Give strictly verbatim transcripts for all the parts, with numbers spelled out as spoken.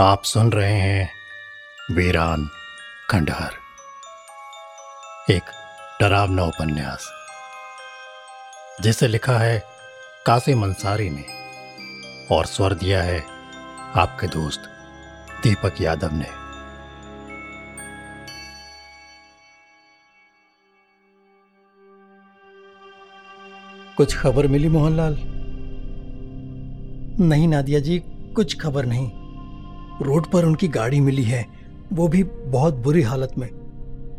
आप सुन रहे हैं वेरान खंडहर, एक डरावना उपन्यास जिसे लिखा है कासे मंसारी ने और स्वर दिया है आपके दोस्त दीपक यादव ने। कुछ खबर मिली मोहनलाल? नहीं नादिया जी, कुछ खबर नहीं। रोड पर उनकी गाड़ी मिली है, वो भी बहुत बुरी हालत में,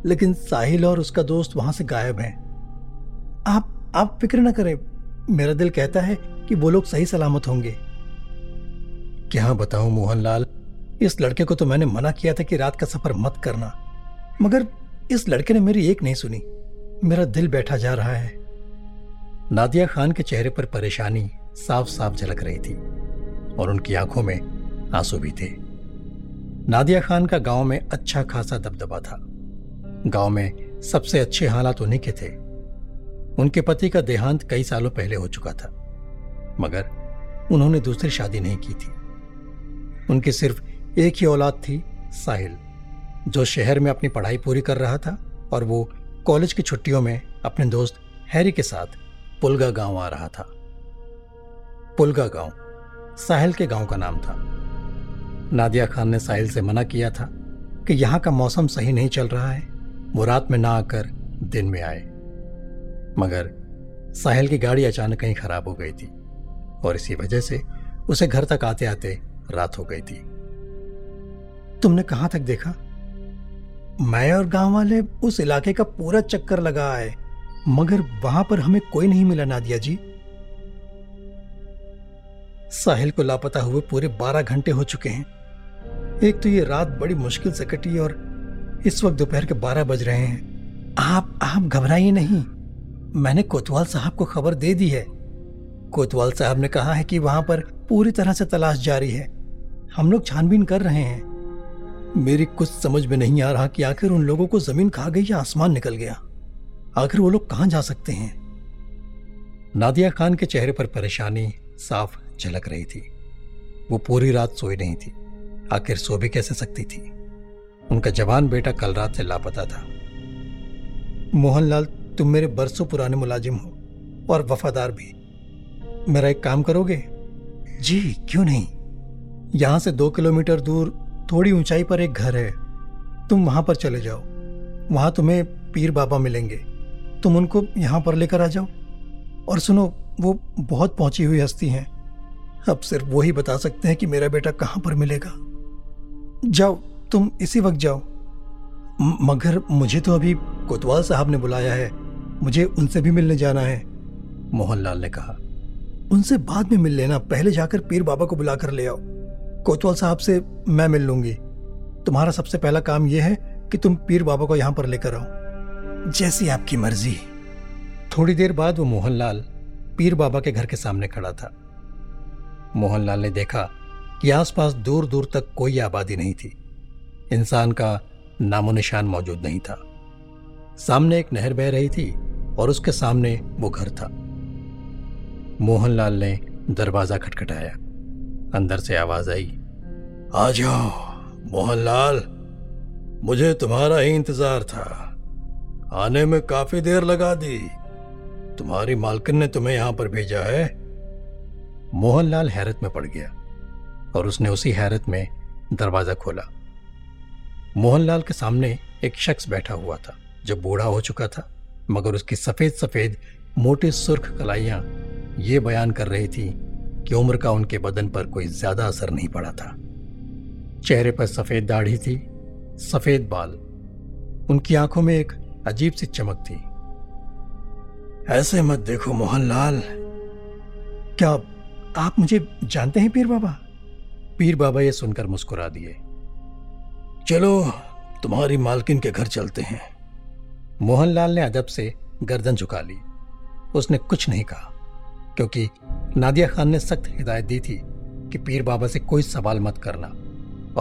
लेकिन साहिल और उसका दोस्त वहां से गायब हैं। आप आप फिक्र न करें, मेरा दिल कहता है कि वो लोग सही सलामत होंगे। क्या बताऊं मोहनलाल, इस लड़के को तो मैंने मना किया था कि रात का सफर मत करना, मगर इस लड़के ने मेरी एक नहीं सुनी। मेरा दिल बैठा जा रहा है। नादिया खान के चेहरे पर परेशानी साफ साफ झलक रही थी और उनकी आंखों में आंसू भी थे। नादिया खान का गांव में अच्छा खासा दबदबा था। गांव में सबसे अच्छे हालात उन्हीं के थे। उनके पति का देहांत कई सालों पहले हो चुका था, मगर उन्होंने दूसरी शादी नहीं की थी। उनकी सिर्फ एक ही औलाद थी, साहिल, जो शहर में अपनी पढ़ाई पूरी कर रहा था और वो कॉलेज की छुट्टियों में अपने दोस्त हैरी के साथ पुलगा गांव आ रहा था। पुलगा गांव साहिल के गांव का नाम था। नादिया खान ने साहिल से मना किया था कि यहाँ का मौसम सही नहीं चल रहा है, वो रात में ना आकर दिन में आए, मगर साहिल की गाड़ी अचानक कहीं खराब हो गई थी और इसी वजह से उसे घर तक आते आते रात हो गई थी। तुमने कहाँ तक देखा? मैं और गांव वाले उस इलाके का पूरा चक्कर लगा आए, मगर वहां पर हमें कोई नहीं मिला नादिया जी। साहिल को लापता हुए पूरे बारह घंटे हो चुके हैं। एक तो ये रात बड़ी मुश्किल से कटी और इस वक्त दोपहर के बारह बज रहे हैं। आप आप घबराइए नहीं, मैंने कोतवाल साहब को खबर दे दी है। कोतवाल साहब ने कहा है कि वहां पर पूरी तरह से तलाश जारी है, हम लोग छानबीन कर रहे हैं। मेरी कुछ समझ में नहीं आ रहा कि आखिर उन लोगों को जमीन खा गई या आसमान निकल गया। आखिर वो लोग कहाँ जा सकते हैं? नादिया खान के चेहरे पर परेशानी साफ झलक रही थी। वो पूरी रात सोई नहीं थी, आखिर सो भी कैसे सकती थी? उनका जवान बेटा कल रात से लापता था। मोहनलाल, तुम मेरे बरसों पुराने मुलाजिम हो और वफादार भी। मेरा एक काम करोगे? जी क्यों नहीं। यहाँ से दो किलोमीटर दूर थोड़ी ऊंचाई पर एक घर है, तुम वहां पर चले जाओ। वहां तुम्हें पीर बाबा मिलेंगे, तुम उनको यहाँ पर लेकर आ जाओ। और सुनो, वो बहुत पहुंची हुई हस्ती हैं, अब सिर्फ वो ही बता सकते हैं कि मेरा बेटा कहाँ पर मिलेगा। जाओ, तुम इसी वक्त जाओ। म- मगर मुझे तो अभी कोतवाल साहब ने बुलाया है, मुझे उनसे भी मिलने जाना है, मोहनलाल ने कहा। उनसे बाद में मिल लेना, पहले जाकर पीर बाबा को बुला कर ले आओ। कोतवाल साहब से मैं मिल लूंगी। तुम्हारा सबसे पहला काम यह है कि तुम पीर बाबा को यहाँ पर लेकर आओ। जैसी आपकी मर्जी। थोड़ी देर बाद वो मोहनलाल पीर बाबा के घर के सामने खड़ा था। मोहनलाल ने देखा कि आसपास दूर दूर तक कोई आबादी नहीं थी, इंसान का नामो निशान मौजूद नहीं था। सामने एक नहर बह रही थी और उसके सामने वो घर था। मोहनलाल ने दरवाजा खटखटाया। अंदर से आवाज आई, आ जाओ मोहनलाल, मुझे तुम्हारा ही इंतजार था, आने में काफी देर लगा दी, तुम्हारी मालकिन ने तुम्हें यहां पर भेजा है। मोहनलाल हैरत में पड़ गया और उसने उसी हैरत में दरवाजा खोला। मोहनलाल के सामने एक शख्स बैठा हुआ था जो बूढ़ा हो चुका था, मगर उसकी सफेद सफेद मोटी सुर्ख कलाइयां ये बयान कर रही थी कि उम्र का उनके बदन पर कोई ज्यादा असर नहीं पड़ा था। चेहरे पर सफेद दाढ़ी थी, सफेद बाल, उनकी आंखों में एक अजीब सी चमक थी। ऐसे मत देखो मोहनलाल। क्या आप मुझे जानते हैं पीर बाबा? पीर बाबा ये सुनकर मुस्कुरा दिए। चलो तुम्हारी मालकिन के घर चलते हैं। मोहनलाल ने अदब से गर्दन झुका ली। उसने कुछ नहीं कहा, क्योंकि नादिया खान ने सख्त हिदायत दी थी कि पीर बाबा से कोई सवाल मत करना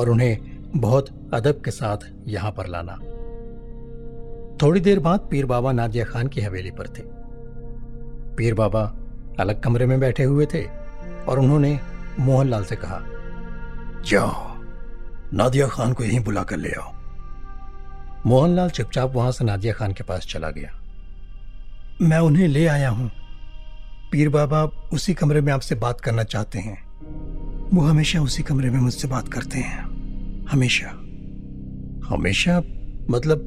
और उन्हें बहुत अदब के साथ यहां पर लाना। थोड़ी देर बाद पीर बाबा नादिया खान की हवेली पर थे। पीर बाबा अलग कमरे में बैठे हुए थे और उन्होंने मोहनलाल से कहा, जाओ नादिया खान को यहीं बुला कर ले आओ। मोहनलाल चुपचाप वहां से नादिया खान के पास चला गया। मैं उन्हें ले आया हूं। पीर बाबा उसी कमरे में आपसे बात करना चाहते हैं। वो हमेशा उसी कमरे में मुझसे बात करते हैं। हमेशा हमेशा मतलब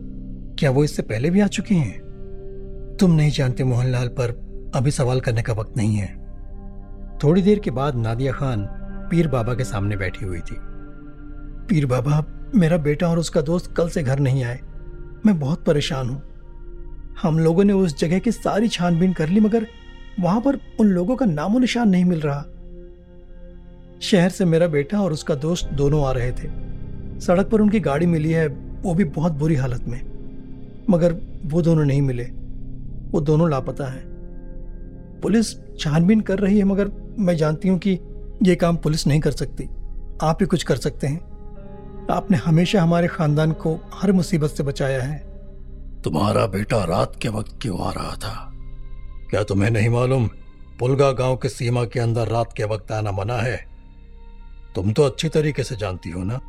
क्या वो इससे पहले भी आ चुके हैं? तुम नहीं जानते मोहनलाल, पर अभी सवाल करने का वक्त नहीं है। थोड़ी देर के बाद नादिया खान पीर बाबा के सामने बैठी हुई थी। पीर बाबा, मेरा बेटा और उसका दोस्त कल से घर नहीं आए। मैं बहुत परेशान हूँ। हम लोगों ने उस जगह की सारी छानबीन कर ली, मगर वहां पर उन लोगों का नामो निशान नहीं मिल रहा। शहर से मेरा बेटा और उसका दोस्त दोनों आ रहे थे। सड़क पर उनकी गाड़ी मिली है, वो भी बहुत बुरी हालत में, मगर वो दोनों नहीं मिले। वो दोनों लापता हैं। पुलिस छानबीन कर रही है, मगर मैं जानती हूँ कि ये काम पुलिस नहीं कर सकती। आप ही कुछ कर सकते हैं। आपने हमेशा हमारे खानदान को हर मुसीबत से बचाया है। तुम्हारा बेटा रात के वक्त क्यों आ रहा था? क्या तुम्हें नहीं मालूम पुलगा गांव के सीमा के अंदर रात के वक्त आना मना है? तुम तो अच्छी तरीके से जानती हो ना।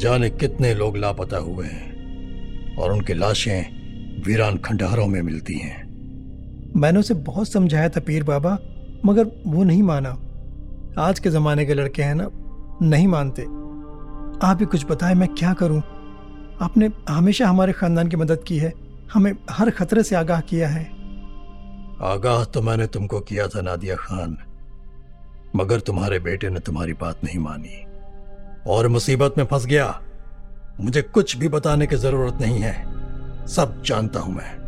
जाने कितने लोग लापता हुए हैं और उनकी लाशें वीरान खंडहरों में मिलती हैं। मैंने उसे बहुत समझाया था पीर बाबा, मगर वो नहीं माना। आज के ज़माने के लड़के हैं ना, नहीं मानते। आप ही कुछ बताएं, मैं क्या करूं? आपने हमेशा हमारे ख़ानदान की मदद की है, हमें हर खतरे से आगाह किया है। आगाह तो मैंने तुमको किया था नादिया खान, मगर तुम्हारे बेटे ने तुम्हारी बात नहीं मानी और मुसीबत में फंस गया। मुझे कुछ भी बताने की ज़रूरत नहीं है, सब जानता हूँ मैं।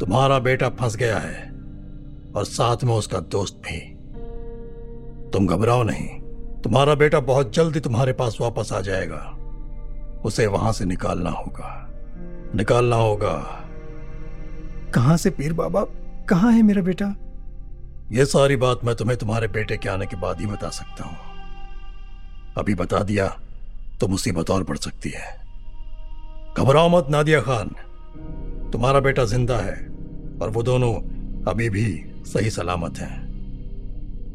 तुम्हारा बेटा फंस गया है और साथ में उसका दोस्त भी। तुम घबराओ नहीं, तुम्हारा बेटा बहुत जल्दी तुम्हारे पास वापस आ जाएगा। उसे वहां से निकालना होगा, निकालना होगा। कहां से पीर बाबा? कहां है मेरा बेटा? यह सारी बात मैं तुम्हें तुम्हारे बेटे के आने के बाद ही बता सकता हूं। अभी बता दिया तो मुसीबत और बढ़ सकती है। घबराओ मत नादिया खान, तुम्हारा बेटा जिंदा है और वो दोनों अभी भी सही सलामत हैं।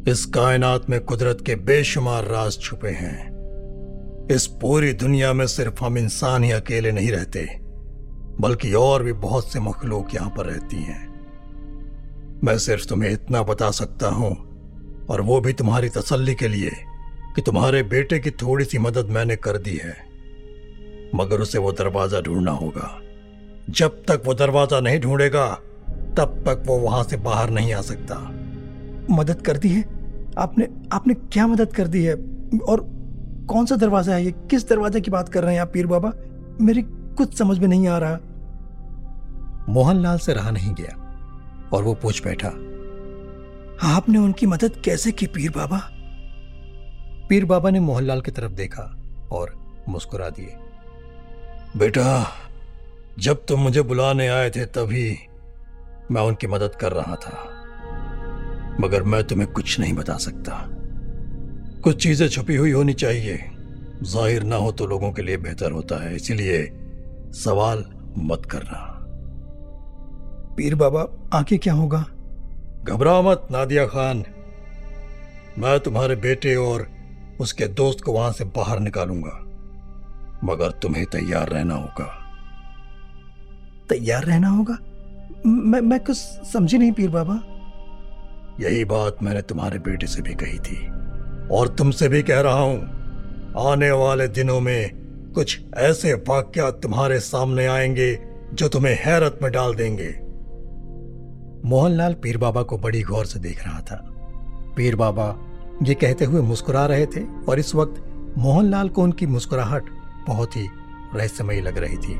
इस कायनात में कुदरत के बेशुमार राज छुपे हैं। इस पूरी दुनिया में सिर्फ हम इंसान ही अकेले नहीं रहते, बल्कि और भी बहुत से मखलूक यहां पर रहती हैं। मैं सिर्फ तुम्हें इतना बता सकता हूं, और वो भी तुम्हारी तसल्ली के लिए कि तुम्हारे बेटे की थोड़ी सी मदद मैंने कर दी है। मगर उसे वो दरवाजा ढूंढना होगा। जब तक वो दरवाजा नहीं ढूंढेगा, तब तक वो वहां से बाहर नहीं आ सकता। मदद कर दी है आपने? आपने क्या मदद कर दी है? और कौन सा दरवाजा है ये? किस दरवाजे की बात कर रहे हैं आप पीर बाबा? मेरी कुछ समझ में नहीं आ रहा। मोहनलाल से रहा नहीं गया और वो पूछ बैठा, आपने उनकी मदद कैसे की पीर बाबा? पीर बाबा ने मोहनलाल की तरफ देखा और मुस्कुरा दिए। बेटा, जब तुम मुझे बुलाने आए थे तभी मैं उनकी मदद कर रहा था, मगर मैं तुम्हें कुछ नहीं बता सकता। कुछ चीजें छुपी हुई होनी चाहिए, जाहिर ना हो तो लोगों के लिए बेहतर होता है, इसलिए सवाल मत करना। पीर बाबा, आगे क्या होगा? घबराओ मत नादिया खान, मैं तुम्हारे बेटे और उसके दोस्त को वहां से बाहर निकालूंगा, मगर तुम्हें तैयार रहना होगा। तैयार रहना होगा? मैं मैं कुछ समझी नहीं पीर बाबा। यही बात मैंने तुम्हारे बेटे से भी कही थी और तुमसे भी कह रहा हूं। आने वाले दिनों में कुछ ऐसे वाक़यात तुम्हारे सामने आएंगे जो तुम्हें हैरत में डाल देंगे। मोहनलाल पीर बाबा को बड़ी गौर से देख रहा था। पीर बाबा ये कहते हुए मुस्कुरा रहे थे और इस वक्त मोहनलाल को उनकी मुस्कुराहट बहुत ही रहस्यमयी लग रही थी।